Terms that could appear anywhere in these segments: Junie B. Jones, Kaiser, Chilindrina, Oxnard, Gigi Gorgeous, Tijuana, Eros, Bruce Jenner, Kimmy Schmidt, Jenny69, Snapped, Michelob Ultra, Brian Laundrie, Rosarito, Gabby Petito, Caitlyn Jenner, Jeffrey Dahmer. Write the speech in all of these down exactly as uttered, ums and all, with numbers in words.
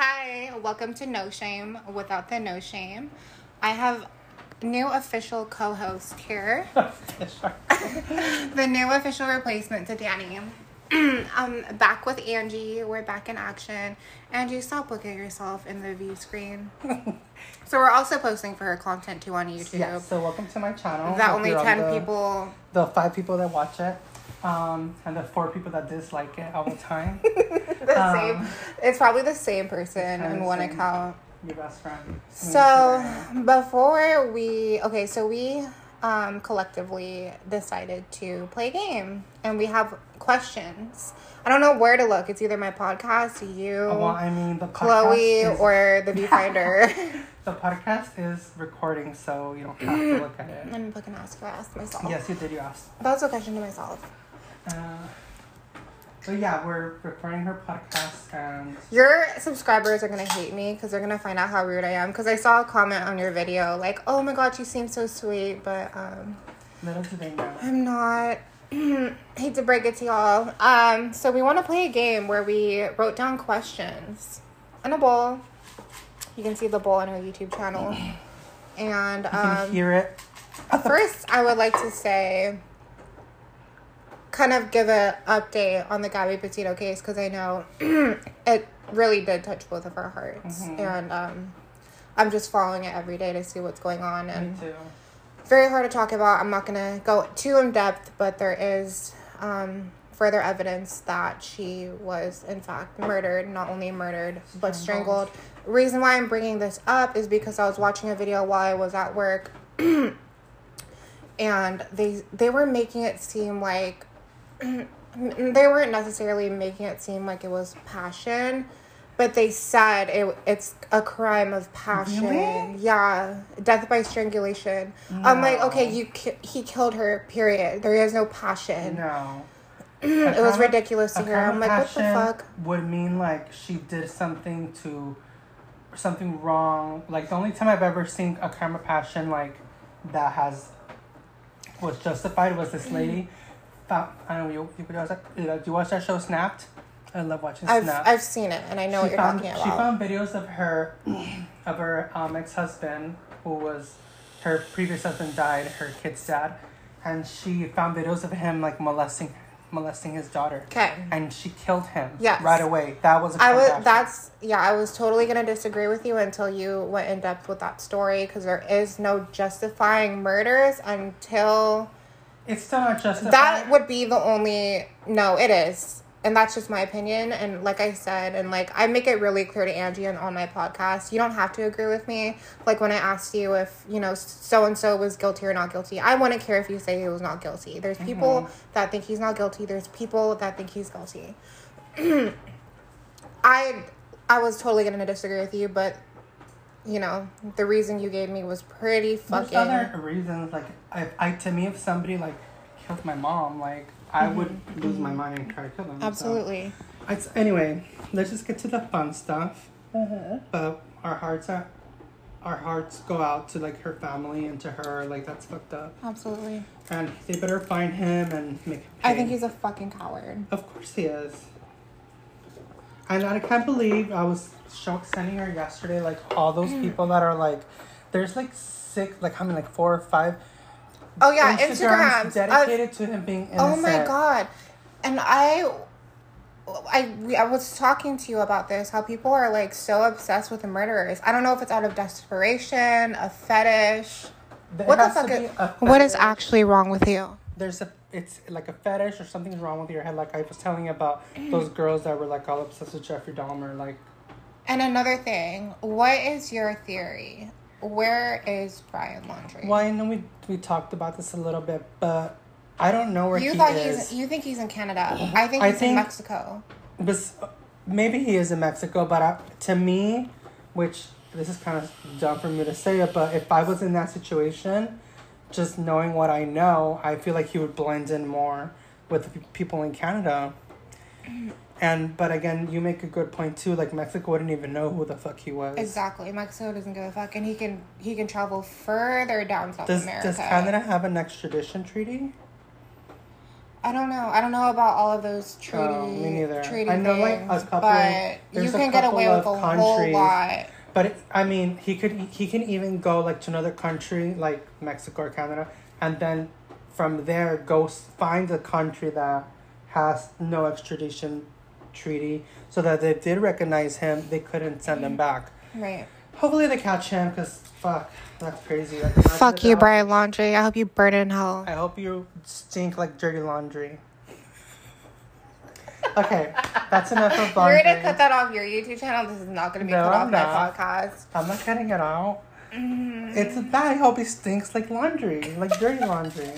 Hi, welcome to No Shame Without the No Shame. I have new official co-host here. The new official replacement to Danny. Um, back with Angie. We're back in action. Angie, stop looking at yourself in the view screen. So we're also posting for her content too on YouTube. Yeah, so welcome to my channel. That only ten the, people. The five people that watch it. Um, and the four people that dislike it all the time. the um, same. It's probably the same person in one account. Your best friend. So before we... Okay, so we... Um, collectively decided to play a game, and we have questions. I don't know where to look. It's either my podcast, you, well, I mean, the Chloe, podcast is... or the viewfinder. The podcast is recording, so you don't have to look at it. I'm fucking ask. I asked myself. Yes, you did. You asked. That's a question to myself. Uh, so yeah, we're recording her podcast, and your subscribers are gonna hate me because they're gonna find out how rude I am. Because I saw a comment on your video like, "Oh my god, you seem so sweet," but um, little do they know. I'm not. Hate to break it to y'all. Um, so we want to play a game where we wrote down questions in a bowl. You can see the bowl on our YouTube channel, and um, you can hear it. First, I would like to say, kind of give an update on the Gabby Petito case, because I know it really did touch both of our hearts. Mm-hmm. And um, I'm just following it every day to see what's going on. And me too. Very hard to talk about. I'm not going to go too in-depth, but there is um, further evidence that she was, in fact, murdered. Not only murdered, but strangled. The reason why I'm bringing this up is because I was watching a video while I was at work, and they they were making it seem like... They weren't necessarily making it seem like it was passion, but they said it it's a crime of passion. Really? Yeah, death by strangulation. No. I'm like, okay, you he killed her, period. There is no passion. No. It was ridiculous to hear. I'm like, what the fuck? Would mean like she did something to something wrong. Like the only time I've ever seen a crime of passion like that has was justified was this lady. I don't know, you, you, do you watch that show, Snapped? I love watching Snapped. I've, I've seen it, and I know she what you're found, talking about. She found videos of her, of her um, ex-husband, who was, her previous husband died, her kid's dad, and she found videos of him, like, molesting molesting his daughter. Okay. And she killed him. Yes. Right away. That was a I was, that's yeah, I was totally going to disagree with you until you went in depth with that story, because there is no justifying murders until... It's still not justified. That would be the only... No, it is. And that's just my opinion. And like I said, and like I make it really clear to Angie and on my podcast, you don't have to agree with me. Like when I asked you if, you know, so-and-so was guilty or not guilty, I wouldn't care if you say he was not guilty. There's people mm-hmm. that think he's not guilty. There's people that think he's guilty. I, I was totally going to disagree with you, but... You know, the reason you gave me was pretty fucking... There's other reasons. Like, I, I, to me, if somebody, like, killed my mom, like, I mm-hmm. would lose mm-hmm. my mind and try to kill them. Absolutely. So. It's, anyway, let's just get to the fun stuff. Uh-huh. But our hearts are... Our hearts go out to, like, her family and to her. Like, that's fucked up. Absolutely. And they better find him and make him pay. I think he's a fucking coward. Of course he is. And I can't believe I was shocked sending her yesterday, like, all those people that are, like, there's, like, six, like, how I many, like, four or five oh, yeah, Instagrams, Instagrams dedicated uh, to him being innocent. Oh, my God. And I, I, I was talking to you about this, how people are, like, so obsessed with the murderers. I don't know if it's out of desperation, a fetish. It what the fuck is, what is actually wrong with you? There's a, it's like a fetish or something's wrong with your head. Like I was telling you about those girls that were like all obsessed with Jeffrey Dahmer. Like, and another thing, what is your theory? Where is Brian Laundrie? Well, I know we we talked about this a little bit, but I don't know where you he thought is. He's, you think he's in Canada? I think he's I think, in Mexico. But maybe he is in Mexico, but I, to me, which this is kind of dumb for me to say it, but if I was in that situation. Just knowing what I know, I feel like he would blend in more with the people in Canada. And, but again, you make a good point too. Like Mexico wouldn't even know who the fuck he was. Exactly. Mexico doesn't give a fuck. And he can, he can travel further down South does, America. Does Canada have an extradition treaty? I don't know. I don't know about all of those treaty oh, me neither. Treaty I know like a couple, but you can get away with a whole lot. But it, I mean, he could he can even go like to another country like Mexico or Canada, and then from there go find a country that has no extradition treaty, so that they did recognize him, they couldn't send him back. Right. Hopefully they catch him, because fuck, that's crazy. Like, fuck you, Brian Laundrie. I hope you burn in hell. I hope you stink like dirty laundry. Okay, that's enough of laundry. You're going to cut that off your YouTube channel. This is not going to be no, cut off my podcast. I'm not cutting it out. Mm. It's bad. I hope it stinks like laundry, like dirty laundry.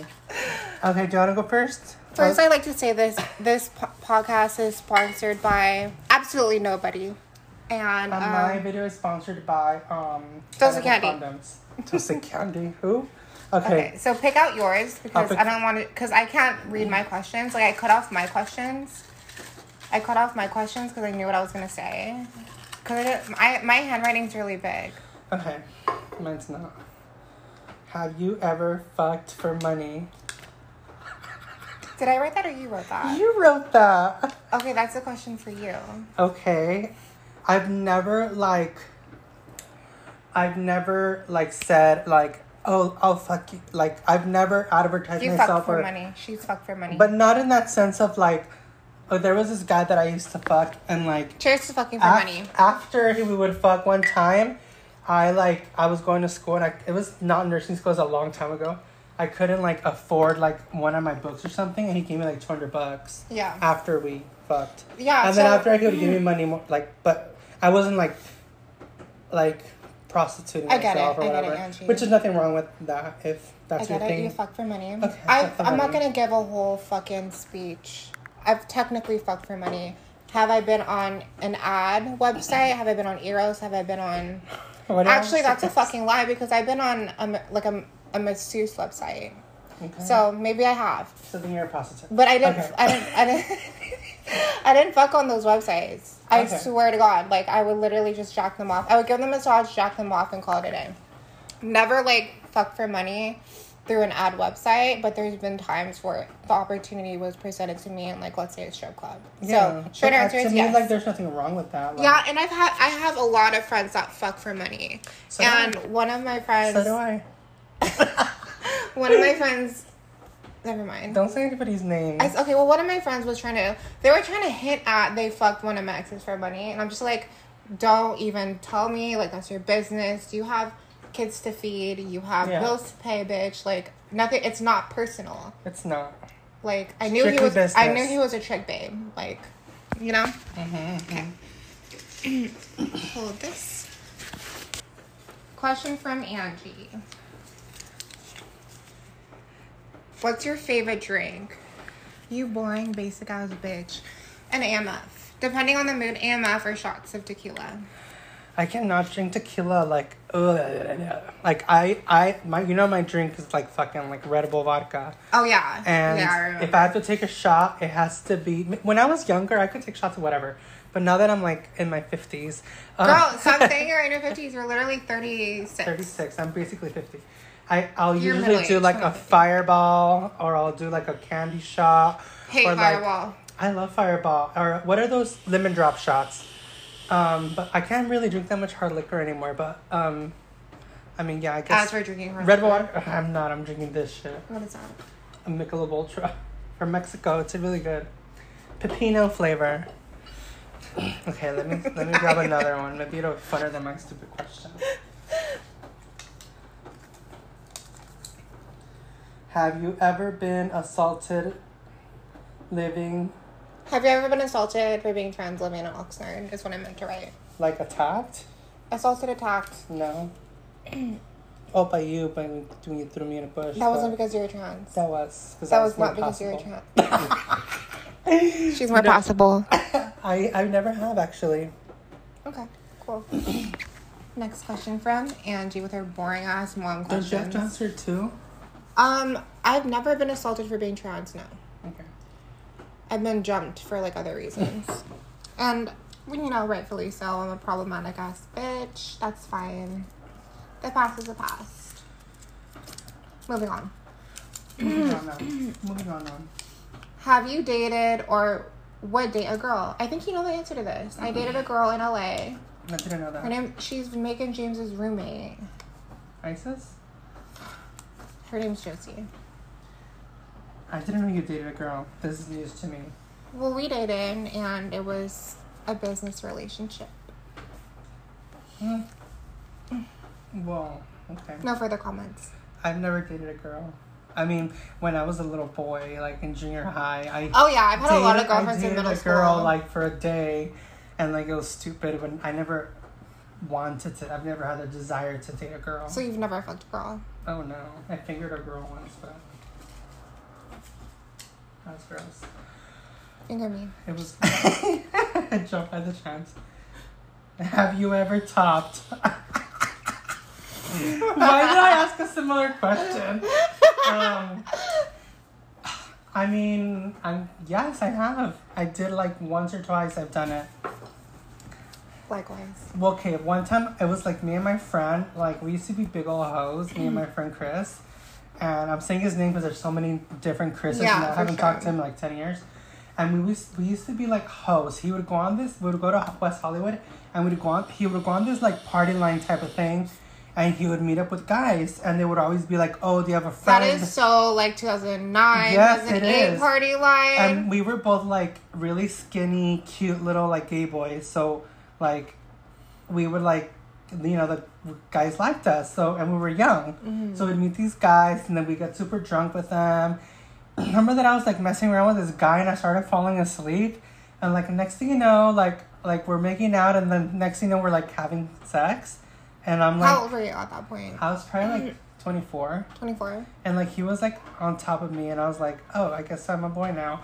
Okay, do you want to go first? First, I'd like to say this this po- podcast is sponsored by absolutely nobody. And um, um, my video is sponsored by um Toast and Candy. Condoms. Toast and Candy. Who? Okay. Okay. So pick out yours, because pick- I don't want to. Because I can't read my questions. Like I cut off my questions. I cut off my questions because I knew what I was gonna say. Because I, I my handwriting's really big. Okay, mine's not. Have you ever fucked for money? Did I write that or you wrote that? You wrote that. Okay, that's a question for you. Okay. I've never, like, I've never, like, said, like, oh, I'll fuck you. Like, I've never advertised you myself. You fucked for or, money. She's fucked for money. But not in that sense of, like, oh, there was this guy that I used to fuck and, like. Cheers to fucking for af- money. After we would fuck one time, I, like, I was going to school, and I, it was not nursing school. It was a long time ago. I couldn't, like, afford, like, one of my books or something, and he gave me, like, two hundred bucks. Yeah. After we fucked. Yeah. And so, then after I could give me money more, like, but. I wasn't, like, like prostituting myself or whatever. I get it, which is nothing wrong with that, if that's your thing. I get it, you fuck for money. Okay, I, I'm money. Not going to give a whole fucking speech. I've technically fucked for money. Have I been on an ad website? Have I been on Eros? Have I been on... What Actually, that's a fucking lie, because I've been on, a, like, a, a masseuse website. Okay. So, maybe I have. So, then you're a prostitute. But I didn't... Okay. I didn't... I didn't I didn't fuck on those websites. I okay. swear to God. Like, I would literally just jack them off. I would give them a massage, jack them off, and call it a day. Never, like, fuck for money through an ad website, but there's been times where the opportunity was presented to me in, like, let's say a strip club. Yeah. So, short answer is yes. To me, like, there's nothing wrong with that. Like, yeah, and I've had, I have a lot of friends that fuck for money. So and one of my friends... So do I. One of my friends... Never mind. Don't say anybody's name. I, okay, well, one of my friends was trying to... They were trying to hint at they fucked one of my exes for money. And I'm just like, don't even tell me. Like, that's your business. You have kids to feed. You have yeah. bills to pay, bitch. Like, nothing... It's not personal. It's not. Like, I knew Strictly he was... Business. I knew he was a trick babe. Like, you know? Mm-hmm. Okay. Hold this. Question from Angie. What's your favorite drink? You boring, basic ass bitch. An A M F. Depending on the mood, A M F or shots of tequila. I cannot drink tequila. Like, ugh. Like, I, I, my, you know, my drink is like fucking like Red Bull vodka. Oh, yeah. And yeah, I if I have to take a shot, it has to be. When I was younger, I could take shots of whatever. But now that I'm like in my fifties. Um, Girl, stop saying you're in your fifties. You're literally thirty-six. thirty-six. I'm basically fifty. I, I'll You're usually do, like, a fireball, or I'll do, like, a candy shot. Hate or, like, fireball. I love fireball. Or what are those lemon drop shots? Um, but I can't really drink that much hard liquor anymore. But, um, I mean, yeah, I guess. As we're drinking hard Red liquor. Red Bull, I'm not. I'm drinking this shit. What is that? A Michelob Ultra from Mexico. It's really good. Pepino flavor. Okay, let me let me grab another one. Maybe it'll be funner than my stupid question. Have you ever been assaulted living... Have you ever been assaulted for being trans living in Oxnard? Is what I meant to write. Like attacked? Assaulted, attacked. No. Oh, by you, by when you threw me in a bush. That wasn't because you were trans. That was. That, that was, was not possible. Because you were trans. She's more no. possible. I, I never have, actually. Okay, cool. Next question from Angie with her boring-ass mom questions. Don't you have to answer, too? Um, I've never been assaulted for being trans, no. Okay. I've been jumped for, like, other reasons. And, you know, rightfully so, I'm a problematic-ass bitch. That's fine. The past is the past. Moving on. Moving on now. Moving on now. have you dated or would date a girl? I think you know the answer to this. Mm-hmm. I dated a girl in L A. I didn't know that. Her name, she's Megan James's roommate. Isis? Her name's Josie. I didn't know you dated a girl. This is news to me. Well, we dated, and it was a business relationship. Mm. Well, okay. No further comments. I've never dated a girl. I mean, when I was a little boy, like in junior high, I oh yeah, I've had dated, a lot of girlfriends in middle school. I dated a girl like for a day, and like it was stupid. When I never wanted to, I've never had a desire to date a girl. So you've never fucked a girl? Oh no, I fingered a girl once, but that's gross. Finger me. It was. I jumped by the chance. Have you ever topped? Why did I ask a similar question? Um, I mean, I'm yes, I have. I did like once or twice. I've done it. Likewise. Well, okay, one time it was like me and my friend. Like we used to be big old hoes. Me and my friend Chris, and I'm saying his name because there's so many different Chris's, yeah, and I haven't sure. talked to him in like ten years. And we used, we used to be like hoes. He would go on this. We would go to West Hollywood, and we'd go on. He would go on this like party line type of thing. And he would meet up with guys, and they would always be like, "Oh, do you have a friend?" That is so like two thousand nine, yes, two thousand eight party line. And we were both like really skinny, cute little like gay boys. So like, we would like, you know, the guys liked us. So and we were young, mm-hmm. so we'd meet these guys, and then we got super drunk with them. Remember that I was like messing around with this guy, and I started falling asleep, and like next thing you know, like like we're making out, and then next thing you know, we're like having sex. And I'm like, how old were you at that point? I was probably like twenty-four. twenty-four. And like he was like on top of me, and I was like, oh, I guess I'm a boy now.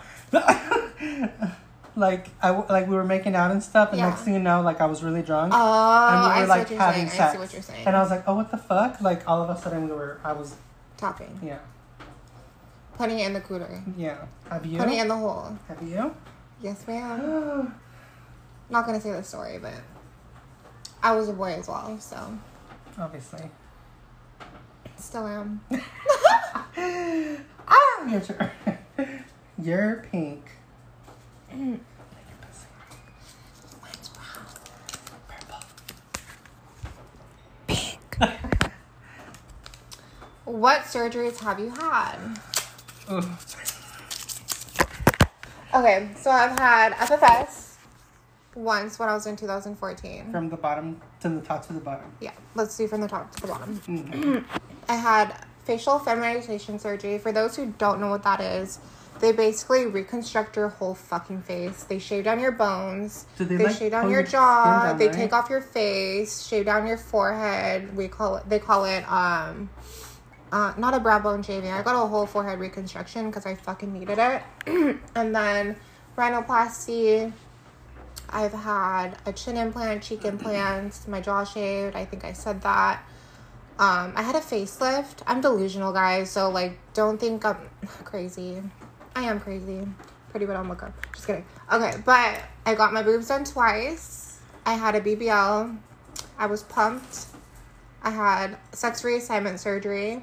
like I like we were making out and stuff, and yeah. next thing you know, like I was really drunk. Oh, and we were I like see what you're having saying. sex. I see what you're saying. And I was like, oh, what the fuck? Like all of a sudden we were, I was topping. Yeah. Putting it in the cooter. Yeah. Have you? Putting it in the hole. Have you? Yes, ma'am. Not gonna say the story, but. I was a boy as well, so. Obviously. Still am. ah, your turn. You're pink. Mine's brown. Purple. Pink. What surgeries have you had? Oh. Okay, so I've had F F S. Once when I was in two thousand fourteen. From the bottom to the top to the bottom. Yeah. Let's do from the top to the bottom. Mm-hmm. I had facial feminization surgery. For those who don't know what that is, they basically reconstruct your whole fucking face. They shave down your bones. Do they they like shave down your jaw. Down, they right? take off your face. Shave down your forehead. We call it, they call it, um, uh, not a brow bone shaving. I got a whole forehead reconstruction because I fucking needed it. And then rhinoplasty. I've had a chin implant, cheek implants, my jaw shaved. I think I said that. Um, I had a facelift. I'm delusional, guys. So, like, don't think I'm crazy. I am crazy. Pretty but on lookup. Just kidding. Okay, but I got my boobs done twice. I had a B B L. I was pumped. I had sex reassignment surgery.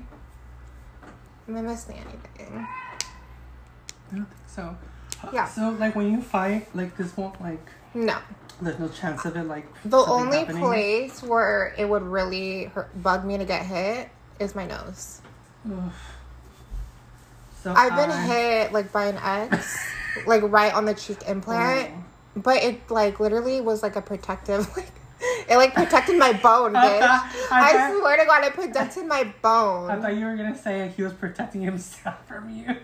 Am I missing anything? I don't think so. Yeah. So, like, when you fight, like, this won't, like... No. There's no chance of it, like... The only happening. place where it would really hurt, bug me to get hit is my nose. Oof. So I've been I... hit, like, by an ex, like, right on the cheek implant. Oh. But it, like, literally was, like, a protective, like... It, like, protected my bone, bitch. I, thought, I, I thought, swear to God, it protected my bone. I thought you were going to say he was protecting himself from you.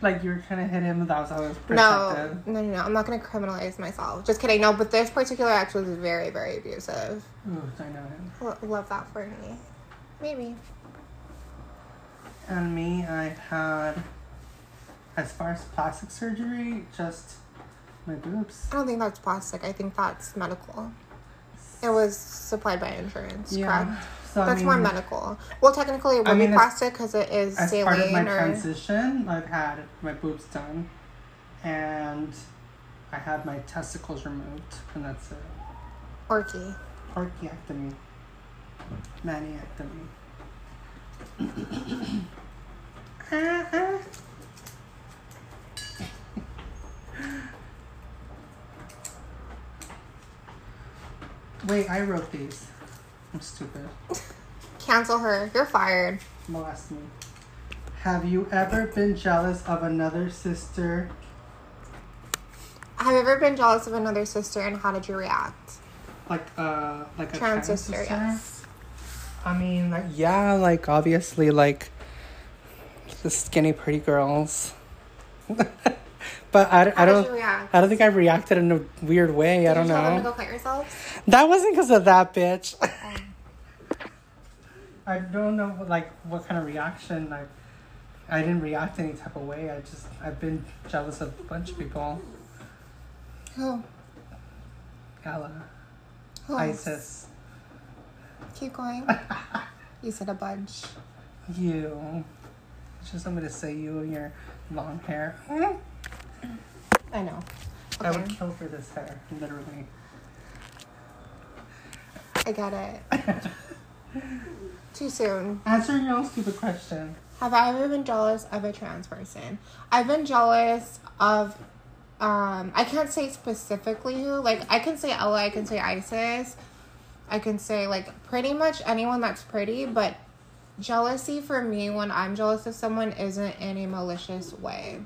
Like, you were trying to hit him, that was always protective. No, no, no, no. I'm not going to criminalize myself. Just kidding. No, but this particular act was very, very abusive. Ooh, I know him. L- love that for me. Maybe. And me, I've had, as far as plastic surgery, just my boobs. I don't think that's plastic. I think that's medical. It was supplied by insurance, yeah. correct? So, That's I mean, more medical. Well, technically, it would I mean, be plastic because it is as saline. As part of my or... transition, I've had my boobs done. And I had my testicles removed. And that's it. Orky. Orchiectomy. Maniectomy. uh-huh. Wait, I wrote these. I'm stupid. Cancel her. You're fired. Molest me. Have you ever been jealous of another sister? Have you ever been jealous of another sister, and how did you react? Like, uh, like a trans, trans sister, sister? Yes. I mean, like, yeah, like, obviously, like, the skinny, pretty girls. But I, I don't I don't think I reacted in a weird way. Did I don't you tell know. Them to go cut yourselves? That wasn't because of that, bitch. I don't know, like, what kind of reaction. Like, I didn't react any type of way. I just I've been jealous of a bunch of people. Who? Gala. Who else? ISIS. Keep going. You said a bunch. You. It's just somebody to say you and your long hair. I know. Okay. I would kill for this hair, literally. I got it. Too soon. Answer your own stupid question. Have I ever been jealous of a trans person? I've been jealous of, um, I can't say specifically who. Like, I can say Ella, I can say Isis. I can say, like, pretty much anyone that's pretty, but jealousy for me when I'm jealous of someone isn't in a malicious way.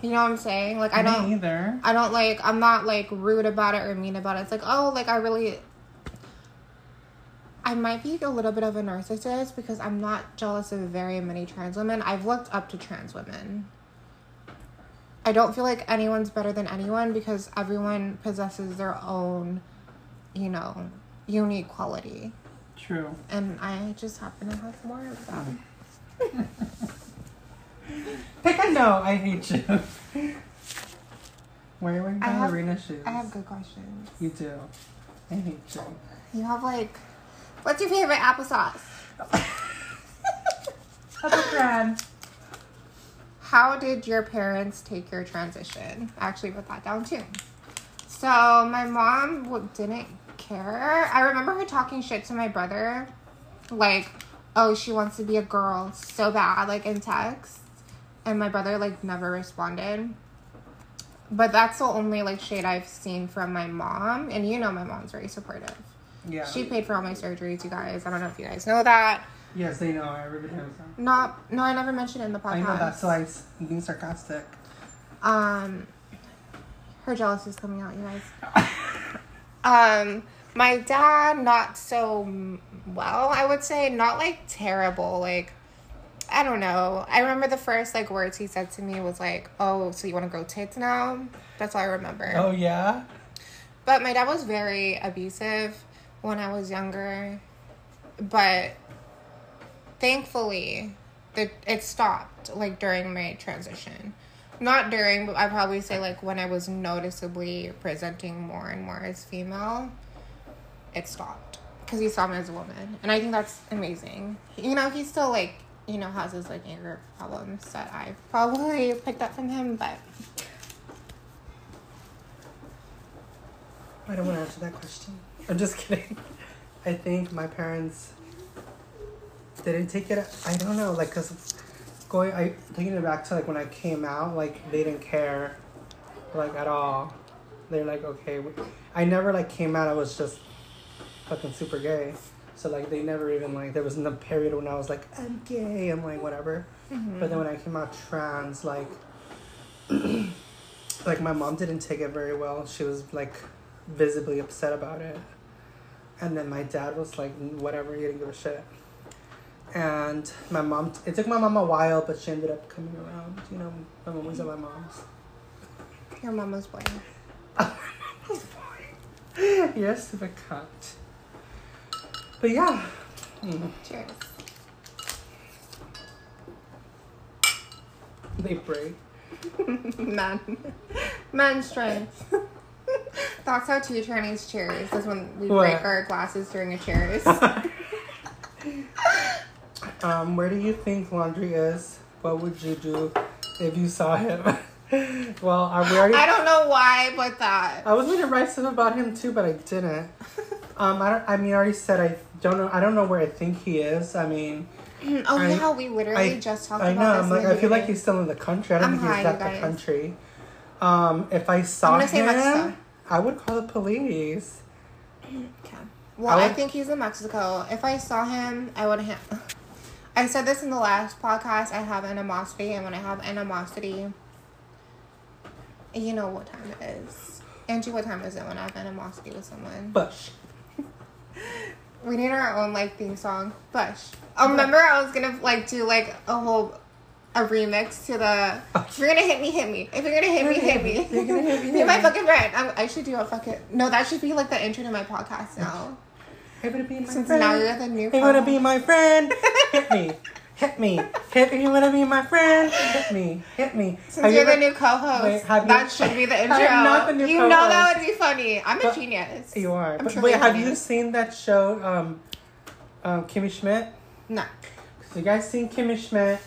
You know what I'm saying? Like, I Me don't either. I don't like, I'm not like rude about it or mean about it. It's like, oh, like I really, I might be a little bit of a narcissist because I'm not jealous of very many trans women. I've looked up to trans women. I don't feel like anyone's better than anyone because everyone possesses their own, you know, unique quality. True. And I just happen to have more of them. Pick a no. I hate you. Why are you wearing ballerina shoes? I have good questions. You do. I hate you. You have like, what's your favorite applesauce? Applesauce. How did your parents take your transition? I actually put that down too. So my mom didn't care. I remember her talking shit to my brother, like, oh, she wants to be a girl so bad, like in text. And my brother, like, never responded. But that's the only, like, shade I've seen from my mom. And you know my mom's very supportive. Yeah. She paid for all my surgeries, you guys. I don't know if you guys know that. Yes, they know. I remember that. Not, no, I never mentioned it in the podcast. I know that, so I'm being sarcastic. Um, her jealousy is coming out, you guys. um, my dad, not so well, I would say. Not, like, terrible, like, I don't know. I remember the first, like, words he said to me was, like, oh, so you want to grow tits now? That's all I remember. Oh, yeah? But my dad was very abusive when I was younger. But thankfully, the, it stopped, like, during my transition. Not during, but I'd probably say, like, when I was noticeably presenting more and more as female, it stopped. Because he saw me as a woman. And I think that's amazing. You know, he's still, like, you know, has his, like, anger problems that I probably picked up from him, but I don't want to answer that question. I'm just kidding. I think my parents didn't take it. I don't know, like, because going, I taking it back to, like, when I came out, like, they didn't care, like, at all. They're like, okay. I never, like, came out. I was just fucking super gay. So, like, they never even, like, there was no period when I was like, I'm gay, I'm like, whatever. Mm-hmm. But then when I came out trans, like, like, my mom didn't take it very well. She was, like, visibly upset about it. And then my dad was like, whatever, he didn't give a shit. And my mom, t- it took my mom a while, but she ended up coming around. You know, my mom was at my mom's. Your mama's boy. Mama's boy. You're a stupid cunt. But yeah. Mm. Cheers. They break. Man. Man strength. That's how two trannies cheers. That's when we what? break our glasses during a cheers. um, where do you think Laundrie is? What would you do if you saw him? well, I already. I don't know why, but that. I was going to write stuff about him too, but I didn't. Um, I don't, I mean, I already said I don't know. I don't know where I think he is. I mean, oh I, yeah, we literally I, just talked I about know, this. I know. Like, I feel like he's still in the country. I don't I'm think he's at the country. Um, if I saw him, I would call the police. Okay. Well, I, would- I think he's in Mexico. If I saw him, I would have... I said this in the last podcast. I have animosity, and when I have animosity, you know what time it is. Angie, what time is it when I have animosity with someone? Bush. We need our own, like, theme song. Bush. Oh, remember I was going to, like, do, like, a whole... a remix to the... Oh. If you're gonna hit me, hit me. If you're gonna hit me, hit me. You're gonna hit me, hit me. You're my fucking friend. I'm, I should do a fucking... No, that should be, like, the intro to my podcast now. It would be my Since friend. Now you're the new... It would be my friend. Hit me. Hit me. Hit me. You want to be my friend? Hit me. Hit me. Since have you're you ever, the new co-host, wait, that you, should be the intro. I'm not the new you co-host. Know that would be funny. I'm but, a genius. You are. I'm but, truly wait, have you seen that show, um, um, Kimmy Schmidt? No. So you guys seen Kimmy Schmidt?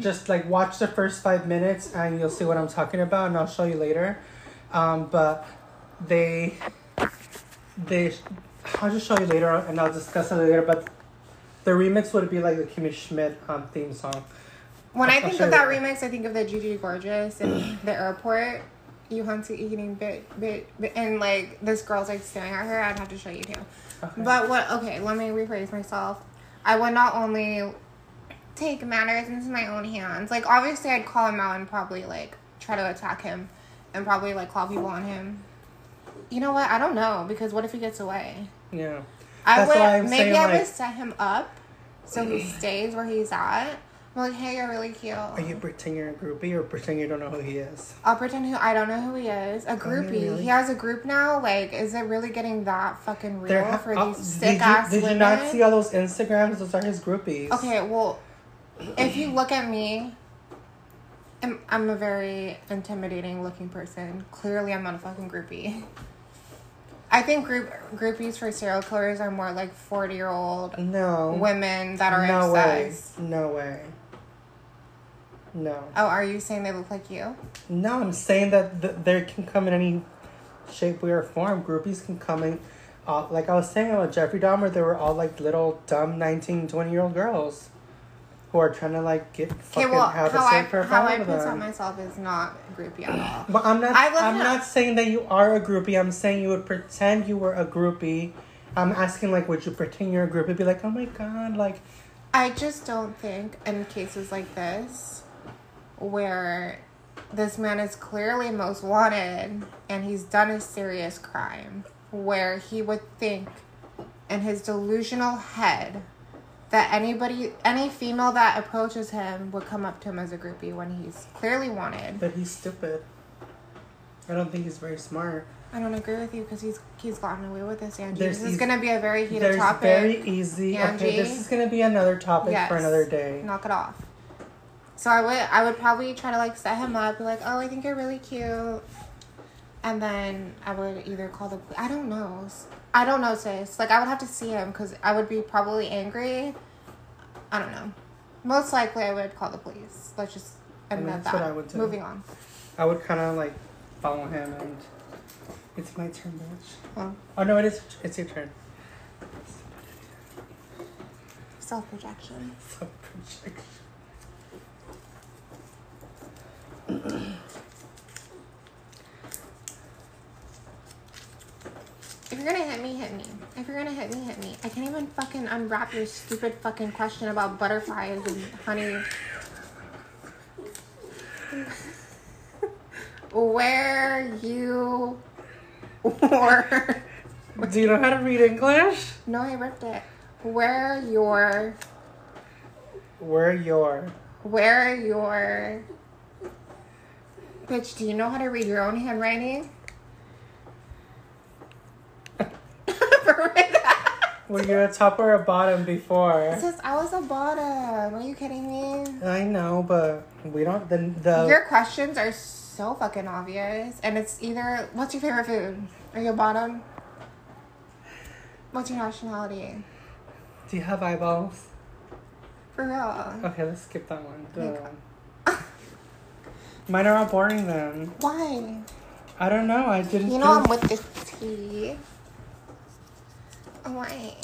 Just, like, watch the first five minutes and you'll see what I'm talking about, and I'll show you later. Um, but they, they, I'll just show you later and I'll discuss it later. But the remix would be like the Kimmy Schmidt um, theme song. When I'll, I think I'll of that later. Remix, I think of the Gigi Gorgeous in the airport. You hunty eating bit, bit, bit, and like this girl's like staring at her. I'd have to show you too. Okay. But what, okay, let me rephrase myself. I would not only take matters into my own hands. Like, obviously, I'd call him out and probably, like, try to attack him and probably, like, call people on him. You know what? I don't know, because what if he gets away? Yeah. I That's would, why I'm maybe saying, I like, would set him up so he stays where he's at. I'm like, hey, you're really cute. Are you pretending you're a groupie or pretending you don't know who he is? I'll pretend who I don't know who he is. A groupie. Oh, really? He has a group now. Like, is it really getting that fucking real ha- for oh, these sick-ass women? Did you not see all those Instagrams? Those are his groupies. Okay, well... If you look at me, I'm, I'm a very intimidating looking person. Clearly, I'm not a fucking groupie. I think group groupies for serial killers are more like forty-year-old no. women that are no obsessed. No way. No way. No. Oh, are you saying they look like you? No, I'm saying that th- they can come in any shape, way, or form. Groupies can come in. Uh, like I was saying about Jeffrey Dahmer, they were all like little dumb nineteen, twenty-year-old girls. Who are trying to, like, get fucking well, have the same for a how I present myself is not groupie at all. But I'm not I'm not saying that you are a groupie. I'm saying you would pretend you were a groupie. I'm asking, like, would you pretend you're a groupie? Be like, oh, my God, like... I just don't think in cases like this where this man is clearly most wanted and he's done a serious crime where he would think in his delusional head... that anybody, any female that approaches him would come up to him as a groupie when he's clearly wanted. But he's stupid. I don't think he's very smart. I don't agree with you because he's he's gotten away with this, Angie. There's this is going to be a very heated there's topic. Very easy. Angie. Okay, this is going to be another topic yes. for another day. Knock it off. So I would I would probably try to, like, set him up. Be like, oh, I think you're really cute. And then I would either call the... I don't know. I don't know, sis. Like, I would have to see him because I would be probably angry. I don't know. Most likely, I would call the police. Let's just end I mean, that. That's what I would do. Moving on. I would kind of, like, follow him and... It's my turn, bitch. Oh, oh no, it is. It's your turn. Self-projection. Self-projection. If you're gonna hit me, hit me. If you're gonna hit me, hit me. I can't even fucking unwrap your stupid fucking question about butterflies and honey. Where you or do you know how to read English? No, I ripped it. Where your Where your Where your bitch, do you know how to read your own handwriting? Were you a top or a bottom before? Sis, I was a bottom. Are you kidding me? I know, but we don't... The, the Your questions are so fucking obvious. And it's either, what's your favorite food? Are you a bottom? What's your nationality? Do you have eyeballs? For real. Okay, let's skip that one. Like, mine are all boring then. Why? I don't know. I didn't... You know I'm with this tea. Why?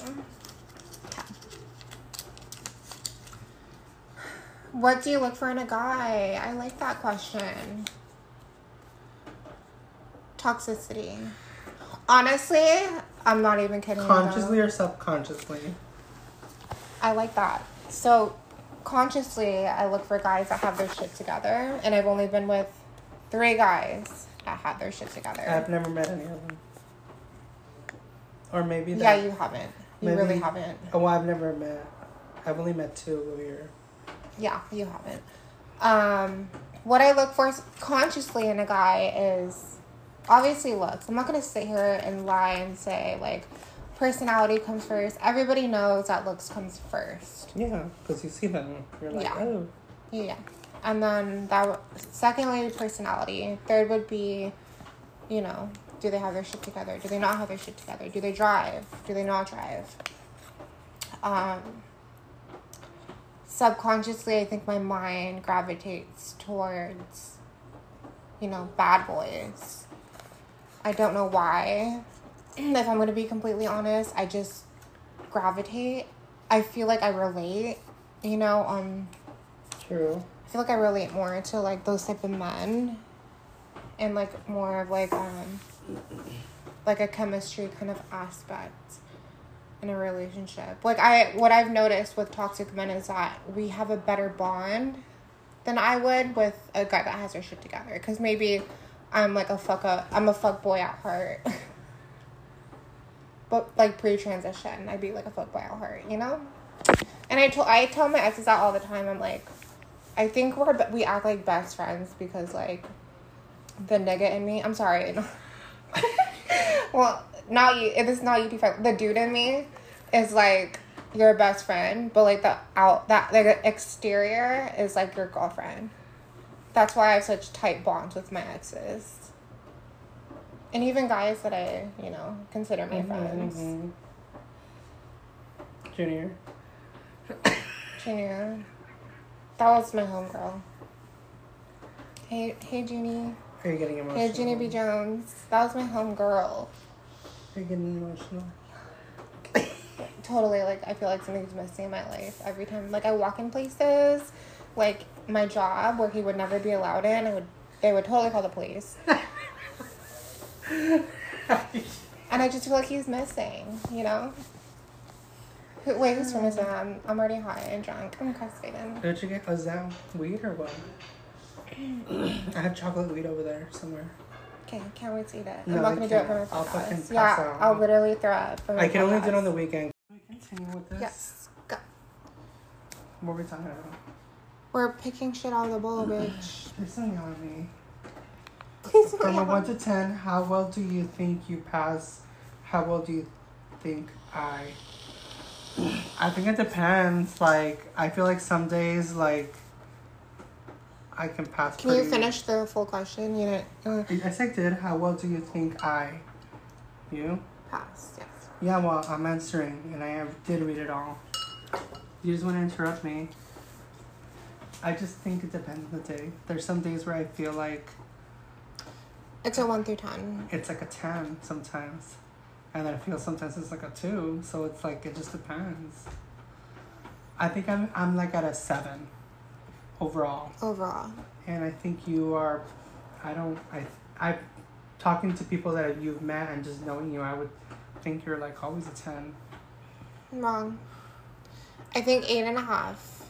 What do you look for in a guy? I like that question. Toxicity. Honestly, I'm not even kidding. Consciously or subconsciously? I like that. So, consciously, I look for guys that have their shit together. And I've only been with three guys that had their shit together. I've never met any of them. Or maybe that. Yeah, you haven't. You maybe, really haven't. Oh, I've never met. I've only met two over here. Yeah, you haven't. Um, what I look for consciously in a guy is... obviously looks. I'm not going to sit here and lie and say, like, personality comes first. Everybody knows that looks comes first. Yeah, because you see them. You're like, yeah. oh. Yeah. And then, that w- secondly, personality. Third would be, you know, do they have their shit together? Do they not have their shit together? Do they drive? Do they not drive? Um, subconsciously, I think my mind gravitates towards, you know, bad boys. I don't know why. If I'm going to be completely honest, I just gravitate. I feel like I relate, you know, um... True. I feel like I relate more to, like, those type of men. And, like, more of, like, um... like, a chemistry kind of aspect in a relationship. Like, I... what I've noticed with toxic men is that we have a better bond than I would with a guy that has their shit together. Because maybe... I'm like a fuck up. I'm a fuck boy at heart. But like pre-transition, I'd be like a fuck boy at heart, you know? And I told I tell my exes that all the time. I'm like, I think we're we act like best friends because like the nigga in me. I'm sorry. No. Well, not you. If it's not you, the dude in me is like your best friend, but like the out that like the exterior is like your girlfriend. That's why I have such tight bonds with my exes. And even guys that I, you know, consider my mm-hmm, friends. Mm-hmm. Junior. Junior. That was my homegirl. Hey, hey, Junie. Are you getting emotional? Hey, Junie B. Jones. That was my homegirl. Are you getting emotional? Totally. Like, I feel like something's missing in my life every time. Like, I walk in places, like... my job where he would never be allowed in, I would they would totally call the police. And I just feel like he's missing, you know? Who, wait, who's from Islam? I'm already high and drunk. I'm crossfading. Did you get Islam weed or what? I have chocolate weed over there somewhere. Okay, can't wait to eat it. No, I'm not going to do it for my podcast. I'll fucking pass yeah, out. I'll literally throw up for my I can podcast. Only do it on the weekend. Can we continue with this? Yes, go. What were we talking about? We're picking shit out of the bowl, bitch. Please don't yell at me. Please don't From a one to ten, how well do you think you pass? How well do you think I... I think it depends. Like, I feel like some days, like, I can pass Can pretty... you finish the full question? You didn't... Uh... Yes, I did. How well do you think I... You? Pass, yes. Yeah, well, I'm answering, and I did read it all. You just want to interrupt me. I just think it depends on the day. There's some days where I feel like... it's a one through ten. It's like a ten sometimes. And I feel sometimes it's like a two. So it's like, it just depends. I think I'm I'm like at a seven overall. Overall. And I think you are... I don't... I, I talking to people that you've met and just knowing you, I would think you're like always a ten. Wrong. I think eight and a half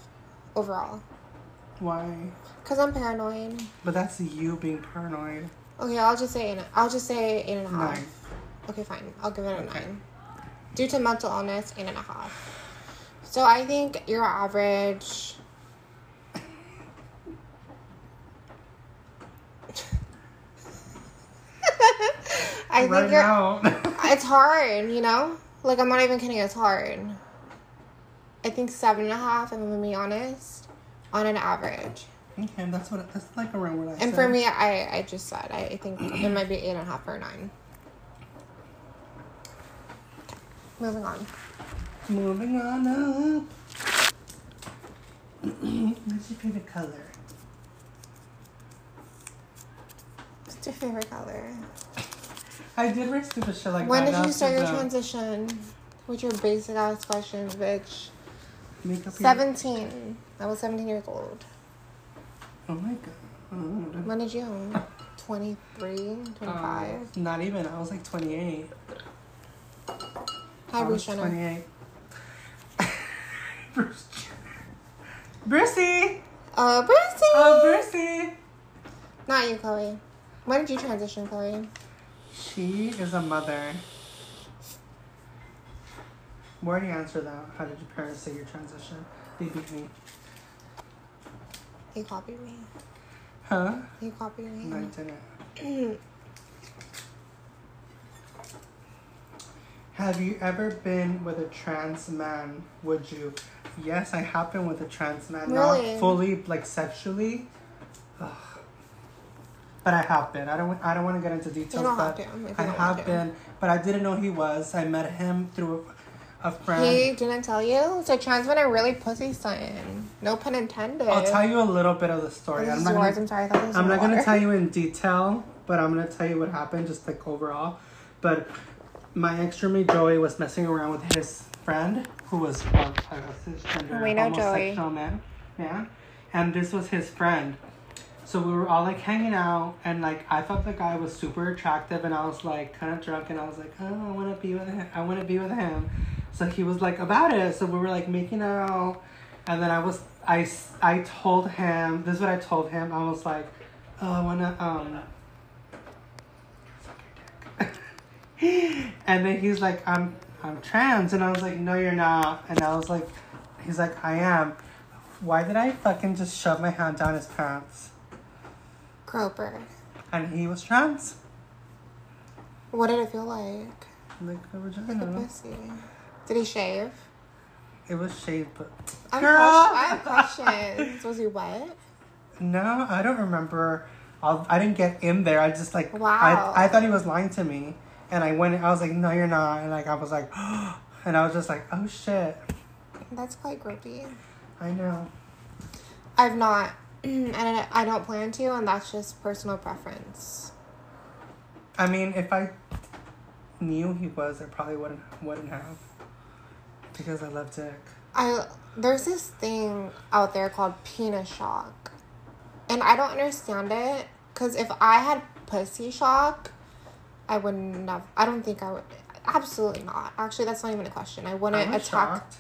overall. Why? Because I'm paranoid. But that's you being paranoid. Okay, I'll just say eight, I'll just say eight and a half. Nine. Okay, fine. I'll give it a okay. nine. Due to mental illness, eight and a half. So I think your average... I right think you're... now. It's hard, you know? Like, I'm not even kidding. It's hard. I think seven and a half, if I'm going to be honest. On an average. Okay, that's what that's like around what I said. And for me, I, I just said I, I think it might be eight and a half or nine. Okay, moving on. Moving on up. What's your favorite color? What's your favorite color? I did write stupid shit like that. When did you start your transition? With your basic ass questions, bitch. Make up seventeen. Your... I was seventeen years old. Oh my god. When did you? twenty-three, twenty-five. Um, not even. I was like twenty-eight. Hi, Bruce Jenner. twenty-eight. Bruce Jenner. Brucey! Uh, Brucey! Oh, Brucey! Not you, Chloe. Why did you transition, Chloe? She is a mother. We already answered that. How did your parents say your transition? They beat me. He copied me. Huh? He copied me. No, I didn't. Have you ever been with a trans man? Would you? Yes, I have been with a trans man. Really? Not fully, like, sexually. Ugh. But I have been. I don't. I don't want to get into details. But have I have been. But I didn't know he was. I met him through a friend. He didn't tell you? So trans men are really pussy stunting. No pun intended. I'll tell you a little bit of the story. I'm not. Gonna, I'm sorry. I thought this I'm not going to tell you in detail, but I'm going to tell you what happened, just like overall. But my ex roommate Joey was messing around with his friend, who was well, a cisgender, we know homosexual Joey. Man. Yeah, and this was his friend. So we were all like hanging out, and like I thought the guy was super attractive, and I was like kind of drunk, and I was like, oh, I want to be with him. I want to be with him. So he was like about it. So we were like making out, and then I was I I told him this is what I told him. I was like, oh, I wanna um. And then he's like, I'm I'm trans. And I was like, no, you're not. And I was like, he's like, I am. Why did I fucking just shove my hand down his pants? Groper. And he was trans. What did it feel like? Like a vagina. Like a pussy. Did he shave? It was shaved, but... I'm girl! I have questions. Was he wet? No, I don't remember. I'll, I didn't get in there. I just like... Wow. I, I thought he was lying to me. And I went, I was like, no, you're not. And like, I was like, oh. And I was just like, oh, shit. That's quite gropey. I know. I've not. And I don't plan to. And that's just personal preference. I mean, if I knew he was, I probably wouldn't wouldn't have. Because I love dick. I, there's this thing out there called penis shock. And I don't understand it. Because if I had pussy shock... I wouldn't have... I don't think I would... Absolutely not. Actually, that's not even a question. I wouldn't I'm attack... Shocked.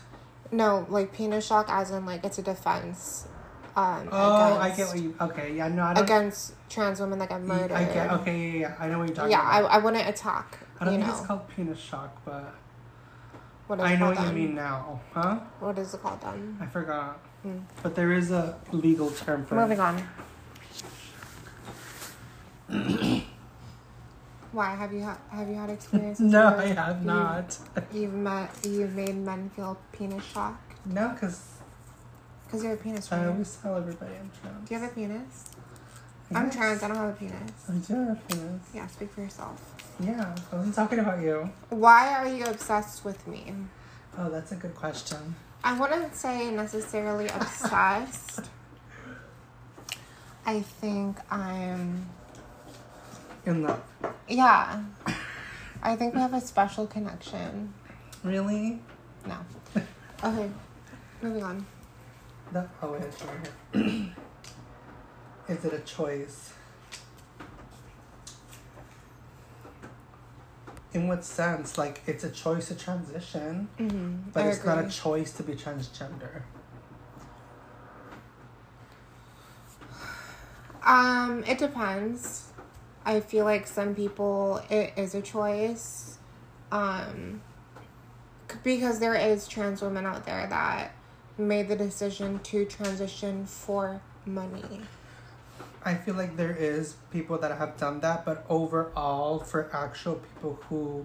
No, like, penis shock as in, like, it's a defense. Um, oh, against, I get what you... Okay, yeah, no, I don't... Against trans women that got murdered. I get... Okay, yeah, yeah. I know what you're talking yeah, about. Yeah, I, I wouldn't attack, I don't you think know. It's called penis shock, but... What is I know what then? You mean now. Huh? What is it called then? I forgot. Mm. But there is a legal term for Moving it. Moving on. Why have you ha- have you had experience? No, I have you've, not. You've met you've made men feel penis shocked. No, because because you have a penis. Right? I always tell everybody I'm trans. Do you have a penis? Yes. I'm trans. I don't have a penis. I do have a penis. Yeah, speak for yourself. Yeah, I wasn't talking about you. Why are you obsessed with me? Oh, that's a good question. I wouldn't say necessarily obsessed. I think I'm. In love. Yeah. I think we have a special connection. Really? No. Okay. Moving on. That oh, it's right here. Is it a choice? In what sense? Like, it's a choice to transition, mm-hmm. but I it's agree. Not a choice to be transgender. Um, it depends. I feel like some people, it is a choice, um, because there is trans women out there that made the decision to transition for money. I feel like there is people that have done that, but overall, for actual people who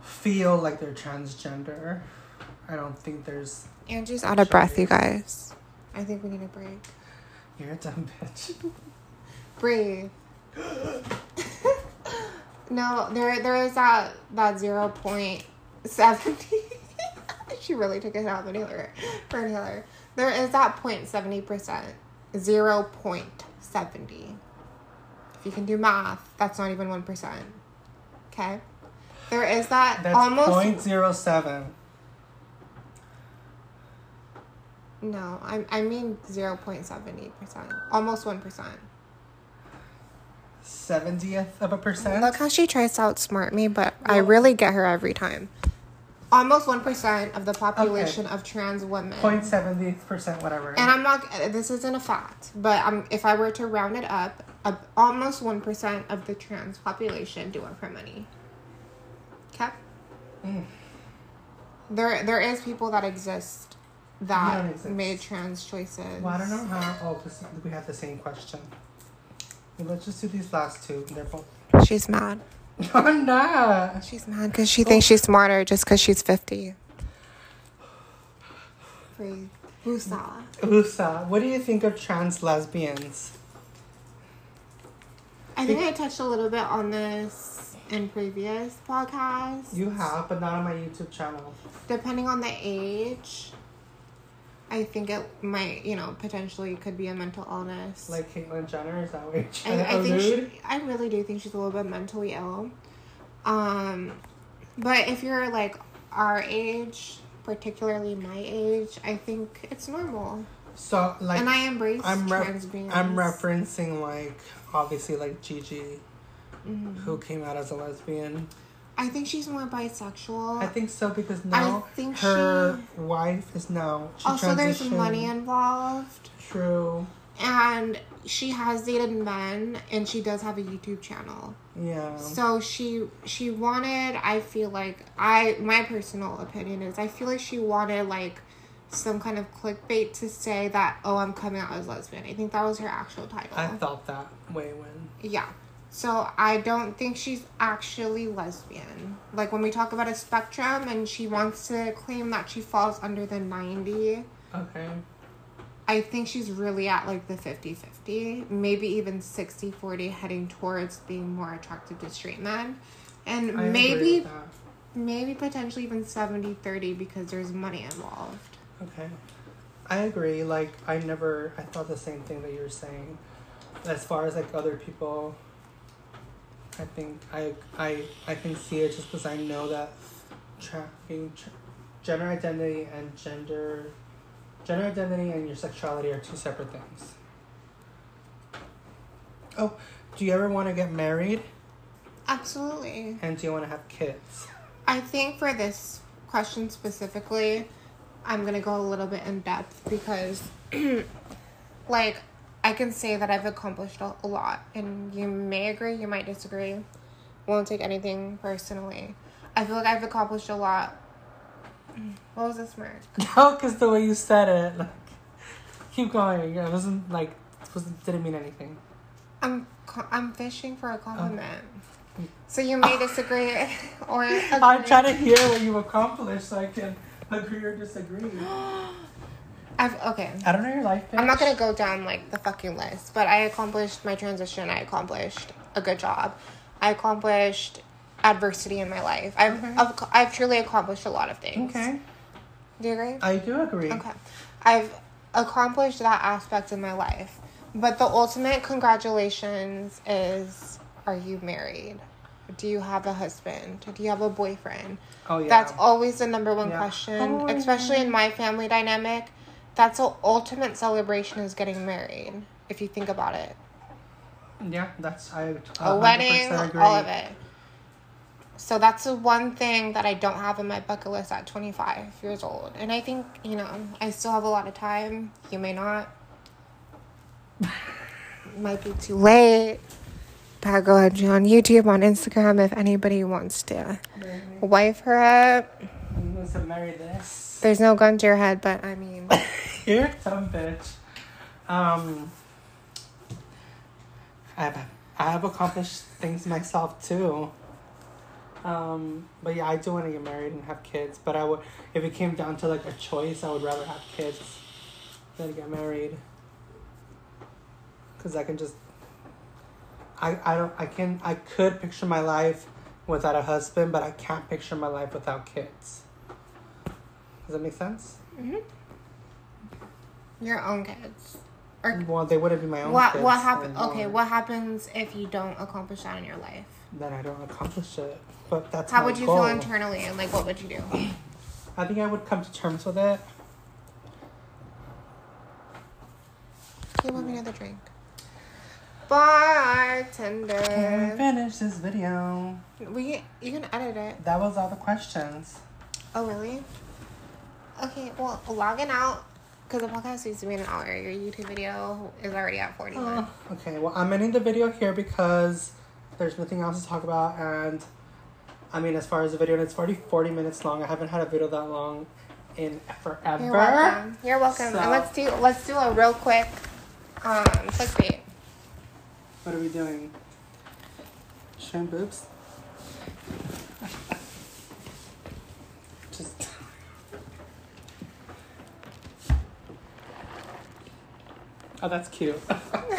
feel like they're transgender, I don't think there's... Angie's out of breath, you guys. I think we need a break. You're a dumb bitch. Breathe. No, there there is that that zero point seventy. She really took it out of an inhaler for inhaler. There is that zero point seven zero percent. zero point seven zero. If you can do math, that's not even one percent. Okay? There is that that's almost zero point zero seven. No, I I mean zero point seven zero percent. Almost one percent. seventieth of a percent. Look how she tries to outsmart me, but well, I really get her every time. Almost one percent of the population okay. of trans women. zero point seven percent, whatever. And I'm not, this isn't a fact, but I'm, if I were to round it up, uh, almost one percent of the trans population do it for money. Okay? Mm. There, there is people that exist that exist. made trans choices. Well, I don't know how. Oh, this, we have the same question. Let's just do these last two. They're both. She's mad. I'm not. She's mad because she thinks she's smarter just because she's fifty. Breathe. Usa. Usa. What do you think of trans lesbians? I think I touched a little bit on this in previous podcasts. You have, but not on my YouTube channel. Depending on the age, I think it might, you know, potentially could be a mental illness. Like Caitlyn Jenner, is that what you're trying to I think she, I really do think she's a little bit mentally ill. Um, but if you're, like, our age, particularly my age, I think it's normal. So, like... And I embrace I'm re- trans beings. I'm referencing, like, obviously, like, Gigi, mm-hmm. who came out as a lesbian. I think she's more bisexual. I think so because now I think her she, wife is now... She also, there's money involved. True. And she has dated men, and she does have a YouTube channel. Yeah. So she she wanted, I feel like... I My personal opinion is I feel like she wanted, like, some kind of clickbait to say that, oh, I'm coming out as lesbian. I think that was her actual title. I felt that way when... Yeah. So, I don't think she's actually lesbian. Like, when we talk about a spectrum and she wants to claim that she falls under the ninety. Okay. I think she's really at, like, the fifty-fifty. Maybe even sixty-forty heading towards being more attractive to straight men. And I maybe, maybe potentially even seventy-thirty because there's money involved. Okay. I agree. Like, I never... I thought the same thing that you were saying. As far as, like, other people... I think I I I can see it just because I know that tracking tra- gender identity and gender gender identity and your sexuality are two separate things. Oh, do you ever want to get married? Absolutely. And do you want to have kids? I think for this question specifically, I'm gonna go a little bit in depth because, like. I can say that I've accomplished a lot, and you may agree, you might disagree. Won't take anything personally. I feel like I've accomplished a lot. What was this mark? No, because the way you said it, like, keep going. It wasn't like it wasn't, didn't mean anything. I'm I'm fishing for a compliment. Oh. So you may disagree or agree. I'm trying to hear what you've accomplished, so I can agree or disagree. I've, okay. I don't know your life, bitch. I'm not going to go down, like, the fucking list, but I accomplished my transition. I accomplished a good job. I accomplished adversity in my life. I've, okay. I've, I've truly accomplished a lot of things. Okay. Do you agree? I do agree. Okay. I've accomplished that aspect in my life, but the ultimate congratulations is, are you married? Do you have a husband? Do you have a boyfriend? Oh, yeah. That's always the number one yeah. question, oh, especially yeah. in my family dynamic. That's the ultimate celebration is getting married, if you think about it. Yeah, that's... I A wedding, agree. All of it. So that's the one thing that I don't have in my bucket list at twenty-five years old. And I think, you know, I still have a lot of time. You may not. Might be too late. But go ahead, on YouTube, on Instagram, if anybody wants to mm-hmm. wife her up. I'm going to marry this. There's no gun to your head, but I mean... You're a dumb bitch. Um, I have, I have accomplished things myself, too. Um, but yeah, I do want to get married and have kids. But I would, if it came down to, like, a choice, I would rather have kids than get married. Because I can just... I, I don't... I can... I could picture my life without a husband, but I can't picture my life without kids. Does that make sense? Mm-hmm. Your own kids. Or, well, they wouldn't be my own what, kids. What happen- okay, what happens if you don't accomplish that in your life? Then I don't accomplish it. But that's How my would you goal. feel internally? And, like, what would you do? I think I would come to terms with it. Do you want me another drink? bartender. Can we finish this video? We you can edit it. That was all the questions. Oh really? Okay, well, logging out because the podcast needs to be an hour. Your YouTube video is already at forty-one. Oh, okay, well, I'm ending the video here because there's nothing else to talk about, and I mean, as far as the video, it's already forty minutes long. I haven't had a video that long in forever. You're welcome. You're welcome. So, and let's do let's do a real quick um clickbait. What are we doing? Showing boobs. Just. Oh, that's cute. Bye,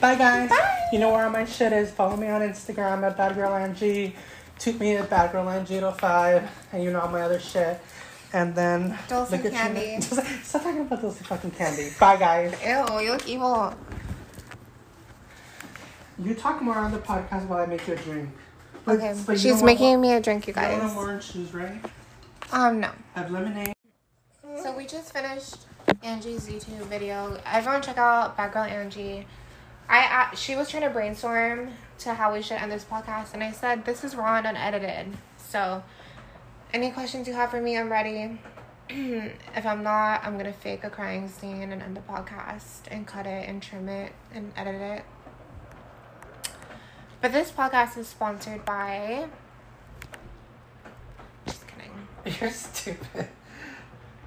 guys. Bye. You know where all my shit is. Follow me on Instagram at badgirlng. Tweet me at badgirlng eight oh five. And you know all my other shit. And then... Dulce and candy. You. Stop talking about dulce fucking candy. Bye, guys. Ew, you look evil. You talk more on the podcast while I make you a drink. But, okay, but she's making what, me a drink, you guys. You want an orange juice, right? Um, no. I have lemonade. So we just finished Angie's YouTube video. Everyone check out Badgirl Angie. I uh, she was trying to brainstorm to how we should end this podcast, and I said this is raw and unedited. So, any questions you have for me, I'm ready. If I'm not, I'm gonna fake a crying scene and end the podcast and cut it and trim it and edit it. But this podcast is sponsored by. Just kidding. You're stupid.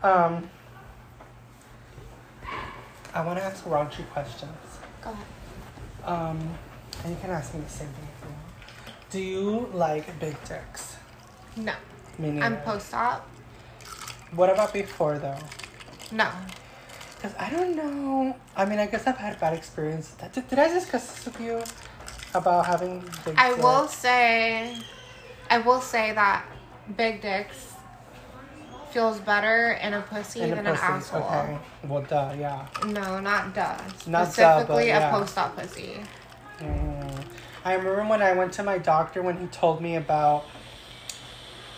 Um. I want to ask raunchy questions. Go ahead. Um, and you can ask me the same thing if you want. Do you like big dicks? No. Me neither. I'm post-op. What about before, though? No. Because I don't know. I mean, I guess I've had bad experiences. Did, did I discuss this with you about having big I dicks? I will say... I will say that big dicks feels better in a pussy in a than pussy. An asshole. Okay. Well, duh, yeah. No, not duh. Not specifically duh, but, yeah. A post-op pussy. Mm. I remember when I went to my doctor when he told me about...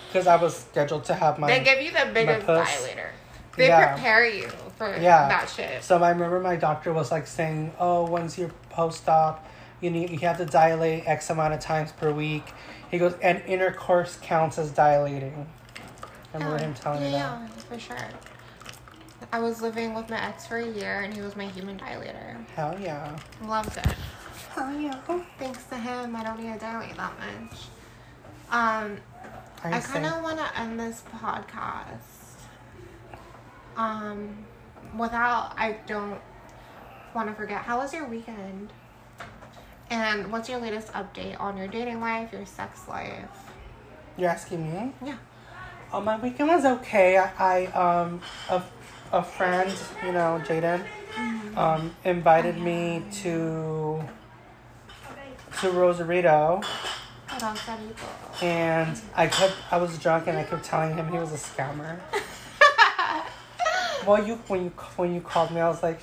Because I was scheduled to have my... They give you the biggest dilator. They yeah. prepare you for yeah. that shit. So I remember my doctor was like saying, oh, when's your post-op? You need, you have to dilate X amount of times per week. He goes, and intercourse counts as dilating. I remember oh, him telling yeah, me that. Yeah, for sure. I was living with my ex for a year, and he was my human dilator. Hell yeah. Loved it. Hell yeah. Thanks to him, I don't need to dilate that much. Um, I kind of want to end this podcast. Um, without, I don't want to forget. How was your weekend? And what's your latest update on your dating life, your sex life? You're asking me? Yeah. Oh, my weekend was okay. I, I um, a, a friend, you know, Jaden, mm-hmm. um, invited okay. me to to Rosarito. What else have you got? And I kept, I was drunk, and I kept telling him he was a scammer. Well, you when you when you called me, I was like,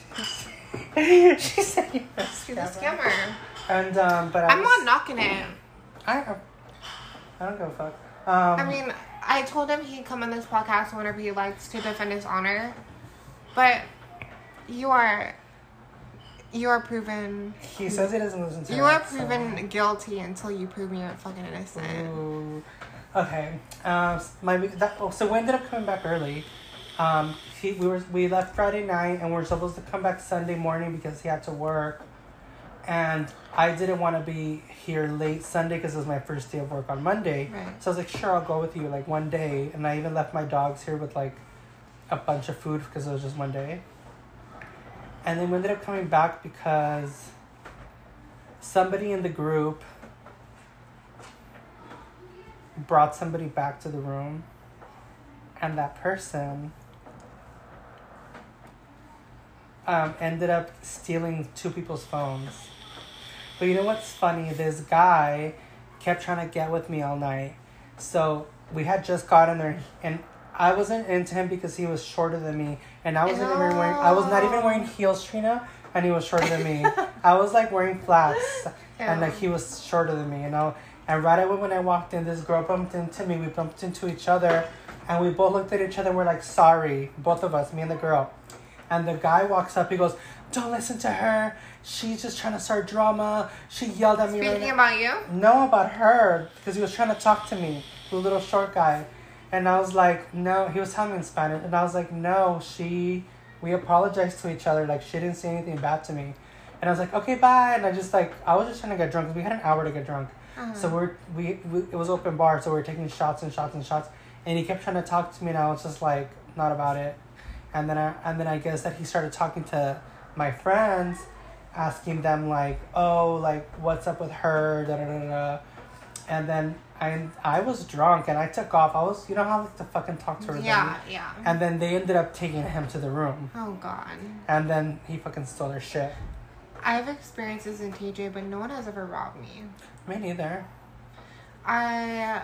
she said you're a scammer. She's a scammer. And um, but I I'm was, not knocking it. I I don't give a fuck. Um, I mean, I told him he'd come on this podcast whenever he likes to defend his honor, but you are you are proven. He says he doesn't listen to. You are proven so. Guilty until you prove you're fucking innocent. Ooh. Okay. Um. My that, oh, so we ended up coming back early. Um. He we were we left Friday night and we were supposed to come back Sunday morning because he had to work. And I didn't want to be here late Sunday because it was my first day of work on Monday. Right. So I was like, sure, I'll go with you, like, one day. And I even left my dogs here with, like, a bunch of food because it was just one day. And then we ended up coming back because somebody in the group brought somebody back to the room. And that person... Um, ended up stealing two people's phones. But you know what's funny? This guy kept trying to get with me all night. So we had just gotten there, and I wasn't into him because he was shorter than me, and I wasn't oh. even wearing. I was not even wearing heels, Trina, and he was shorter than me. I was like wearing flats, yeah. and like he was shorter than me, you know. And right away when I walked in, this girl bumped into me. We bumped into each other, and we both looked at each other. We're like, sorry, both of us, me and the girl. And the guy walks up, he goes, don't listen to her. She's just trying to start drama. She yelled at me. Speaking right about now. You? No, about her. Because he was trying to talk to me, the little short guy. And I was like, no. He was telling me in Spanish. And I was like, no, she... We apologized to each other. Like, she didn't say anything bad to me. And I was like, okay, bye. And I just, like... I was just trying to get drunk. Because we had an hour to get drunk. Uh-huh. So we're, we, we... It was open bar. So we were taking shots and shots and shots. And he kept trying to talk to me. And I was just like, not about it. And then I, and then I guess that he started talking to my friends, asking them, like, oh, like, what's up with her, da da da da. And then I, I was drunk, and I took off. I was, you know how, like, to fucking talk to her. Yeah, then? Yeah. And then they ended up taking him to the room. Oh, God. And then he fucking stole their shit. I have experiences in T J, but no one has ever robbed me. Me neither. I...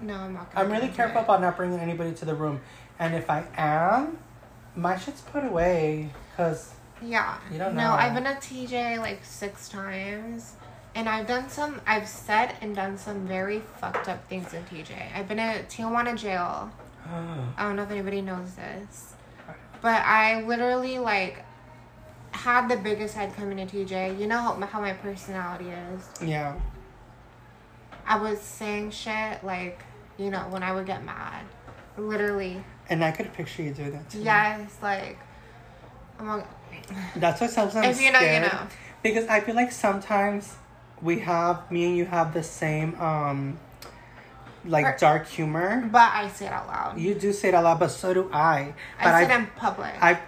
No, I'm not gonna. I'm really careful it. about not bringing anybody to the room. And if I am, my shit's put away, because yeah, you don't know. No, I've been at T J like six times, and I've done some. I've said and done some very fucked up things in T J. I've been at Tijuana jail. Oh. I don't know if anybody knows this, but I literally like had the biggest head coming to T J. You know how, how my personality is. Yeah. I was saying shit like, you know, when I would get mad, literally. And I could picture you doing that too. Yes, like, I'm all... That's what sometimes. If you know, scared, you know. Because I feel like sometimes we have, me and you have the same, um, like, or, dark humor. But I say it out loud. You do say it out loud, but so do I. But I say it in public. I,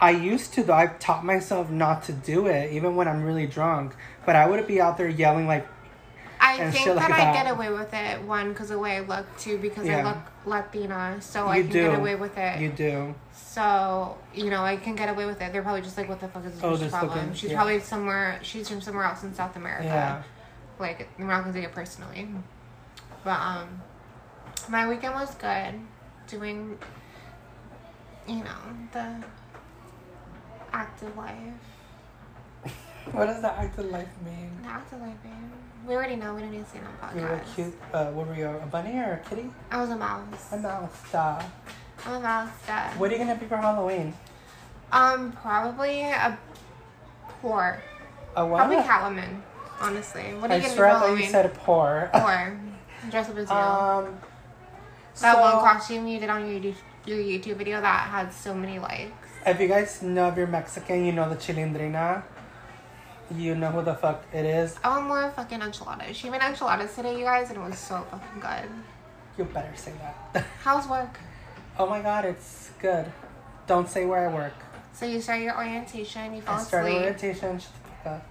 I used to, though. I've taught myself not to do it, even when I'm really drunk. But I wouldn't be out there yelling, like, I think that, like, I that. get away with it, one, because of the way I look, two, because yeah. I look Latina, so you I can do. get away with it. You do. So, you know, I can get away with it. They're probably just like, what the fuck is this oh, problem? Looking, she's yeah. probably somewhere, she's from somewhere else in South America. Yeah. Like, we're not going to take it personally. But, um, my weekend was good. Doing, you know, the active life. What does the active life mean? The active life mean? We already know. We didn't even see it on podcast. You were cute. Uh, what were you? A bunny or a kitty? I was a mouse. A mouse, duh. I'm a mouse, duh. What are you going to be for Halloween? Um, probably a poor. A what? Probably Catwoman, honestly. What are you going to be for Halloween? I you said a poor. Poor. Dress up as you. Um, that so, one costume you did on your, your YouTube video that had so many likes. If you guys know, if you're Mexican, you know the Chilindrina. You know who the fuck it is. I want more fucking enchiladas. She made enchiladas today, you guys, and it was so fucking good. You better say that. How's work? Oh my god, it's good. Don't say where I work. So you started your orientation, you fell asleep. I started asleep. orientation. Shut the fuck up.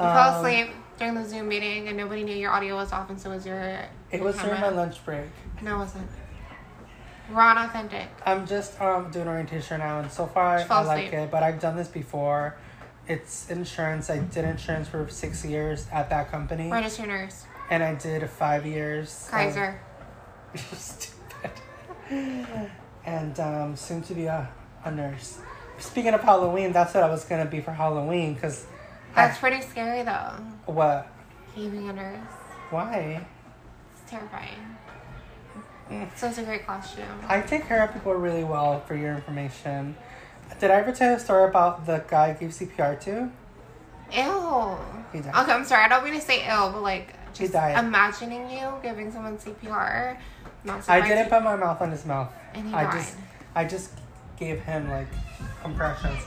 You um, fell asleep during the Zoom meeting, and nobody knew your audio was off, and so was your camera. It was during my lunch break. No, it wasn't. Raw and authentic. I'm just um doing orientation now, and so far I like asleep. it, but I've done this before. It's insurance. I did insurance for six years at that company. Registered nurse. And I did five years. Kaiser. Um, stupid. And um, soon to be a, a nurse. Speaking of Halloween, that's what I was going to be for Halloween. Cause that's I, pretty scary, though. What? You being a nurse. Why? It's terrifying. Mm. So it's a great costume. I take care of people really well, for your information. Did I ever tell you a story about the guy I gave C P R to? Ew. He died. Okay, I'm sorry. I don't mean to say ill, but, like, just imagining you giving someone C P R. Not I didn't put my mouth on his mouth. And he I died. Just, I just gave him, like, compressions.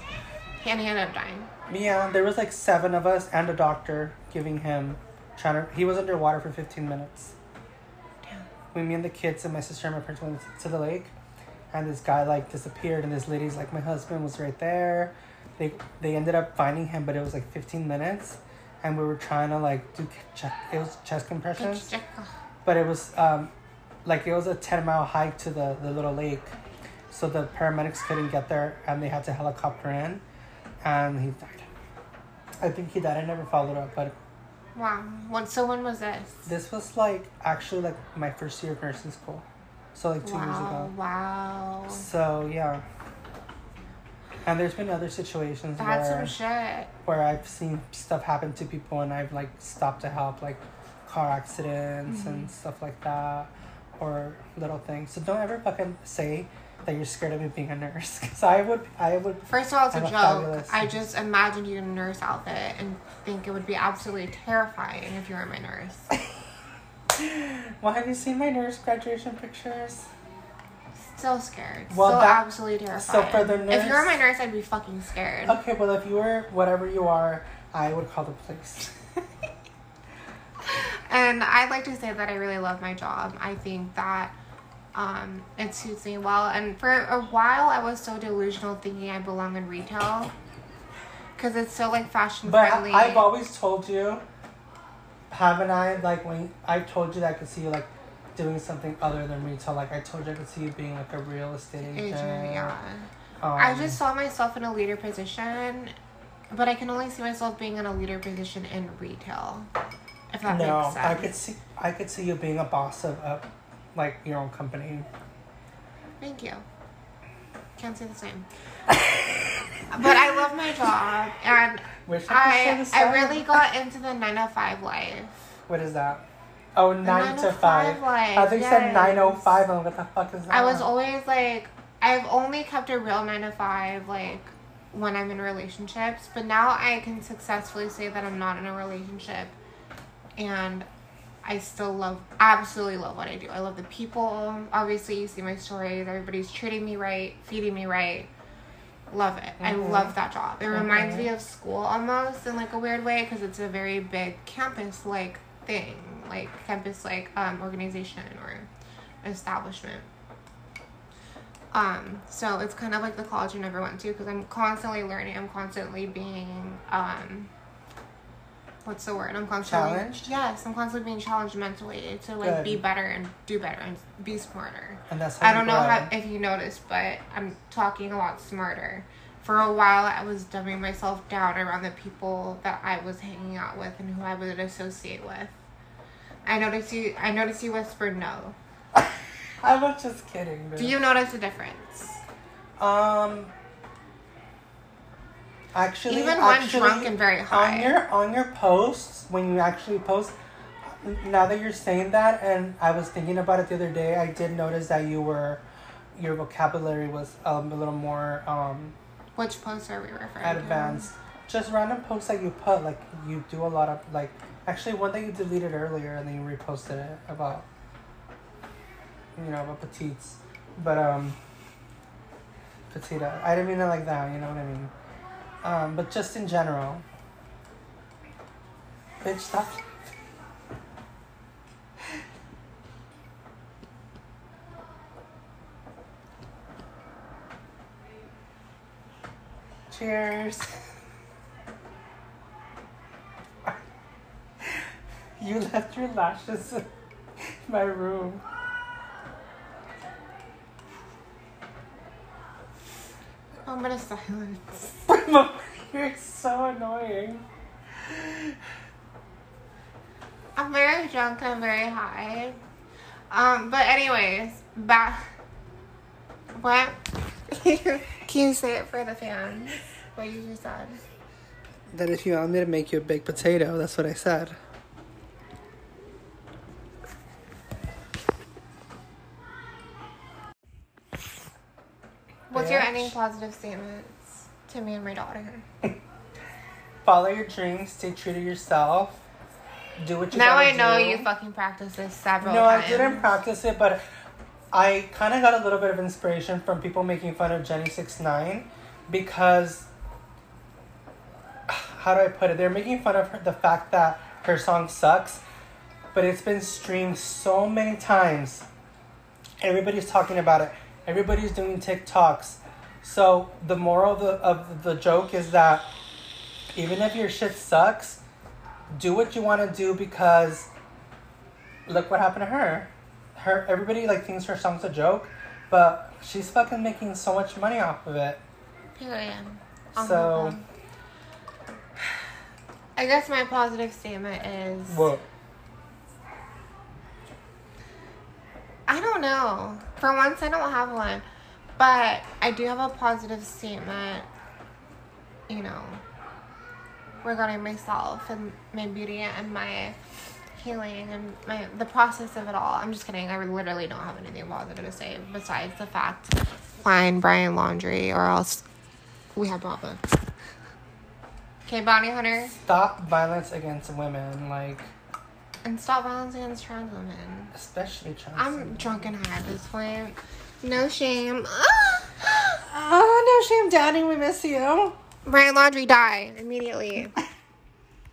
And he ended up dying. Yeah, there was, like, seven of us and a doctor giving him... trying to. He was underwater for fifteen minutes. Damn. When me and the kids and my sister and my parents went to the lake... And this guy, like, disappeared. And this lady's like, my husband was right there. They they ended up finding him, but it was, like, fifteen minutes. And we were trying to, like, do chest, it was chest compressions. But it was, um, like, it was a ten-mile hike to the, the little lake. So the paramedics couldn't get there, and they had to helicopter in. And he died. I think he died. I never followed up, but... Wow. When, so when was this? This was, like, actually, like, my first year of nursing school. So, like, two wow, years ago. Wow. So, yeah. And there's been other situations That's where... That's some shit. Where I've seen stuff happen to people and I've, like, stopped to help. Like, car accidents mm-hmm. and stuff like that. or little things. So don't ever fucking say that you're scared of me being a nurse. Because I would, I would. First of all, it's a joke. Fabulous... I just imagined you in a nurse outfit and think it would be absolutely terrifying if you were my nurse. Well, have you seen my nurse graduation pictures? Still scared. Well, Still that, absolutely terrifying. So for the nurse, if you were my nurse, I'd be fucking scared. Okay, well, if you were whatever you are, I would call the police. And I'd like to say that I really love my job. I think that um, it suits me well. And for a while, I was so delusional thinking I belong in retail because it's so like fashion but friendly. But I've always told you, haven't I? Like when I told you that I could see you like doing something other than retail. Like I told you, I could see you being like a real estate agent. agent yeah. Um, I just saw myself in a leader position, but I can only see myself being in a leader position in retail. If that no, makes sense. I could see I could see you being a boss of a, like your own company. Thank you. Can't say the same. But I love my job, and Wish I I, I really got into the nine to five life. What is that? Oh, nine, nine to, to five. five life. I think yes. You said nine oh five. I'm like, what the fuck is that? I was always like, I've only kept a real nine to five like when I'm in relationships, but now I can successfully say that I'm not in a relationship. And I still love, absolutely love what I do. I love the people. Obviously, you see my stories. Everybody's treating me right, feeding me right. Love it. Mm-hmm. I love that job. It mm-hmm. reminds me of school almost in like a weird way because it's a very big campus-like thing, like campus-like um, organization or establishment. Um, so it's kind of like the college you never went to because I'm constantly learning. I'm constantly being... Um, What's the word? I'm constantly... Challenged? Yes, I'm constantly being challenged mentally to, like, Good. be better and do better and be smarter. And that's how I don't know how, if you noticed, but I'm talking a lot smarter. For a while, I was dumbing myself down around the people that I was hanging out with and who I would associate with. I noticed you... I noticed you whispered no. I was just kidding, bitch. Do you notice the difference? Um... Actually, Even when actually, drunk and very high. On your, on your posts, when you actually post, now that you're saying that, and I was thinking about it the other day, I did notice that you were, your vocabulary was um, a little more... Um, Which posts are we referring advanced. to? Advanced. Just random posts that you put, like, you do a lot of, like... Actually, one that you deleted earlier, and then you reposted it about, you know, about petites. But, um... Petita. I didn't mean it like that, you know what I mean? Um, but just in general. Bitch, stop. Cheers. You left your lashes in my room. I'm gonna silence. You're so annoying. I'm very drunk. I'm very high. Um, but anyways, back. What? Can you say it for the fans? What you just said. That if you want me to make you a baked potato, that's what I said. What's your ending positive statements to me and my daughter? Follow your dreams. Stay true to yourself. Do what you now gotta do. Now I know you fucking practice this several no, times. No, I didn't practice it, but I kind of got a little bit of inspiration from people making fun of Jenny sixty-nine because, how do I put it? They're making fun of her, the fact that her song sucks, but it's been streamed so many times. Everybody's talking about it. Everybody's doing TikToks. So the moral of the, of the joke is that even if your shit sucks, do what you want to do because look what happened to her. Her everybody like thinks her song's a joke, but she's fucking making so much money off of it. Here I am. So I guess my positive statement is What? I don't know. For once, I don't have one. But I do have a positive statement, you know, regarding myself and my beauty and my healing and my the process of it all. I'm just kidding. I literally don't have anything positive to say besides the fact find Brian Laundrie or else we have problems. Okay, bounty hunter. Stop violence against women, like. And stop violence against trans women. Especially trans I'm women. I'm drunk and high at this point. No shame. Oh, no shame, Daddy. We miss you. Brian Laundrie, die immediately.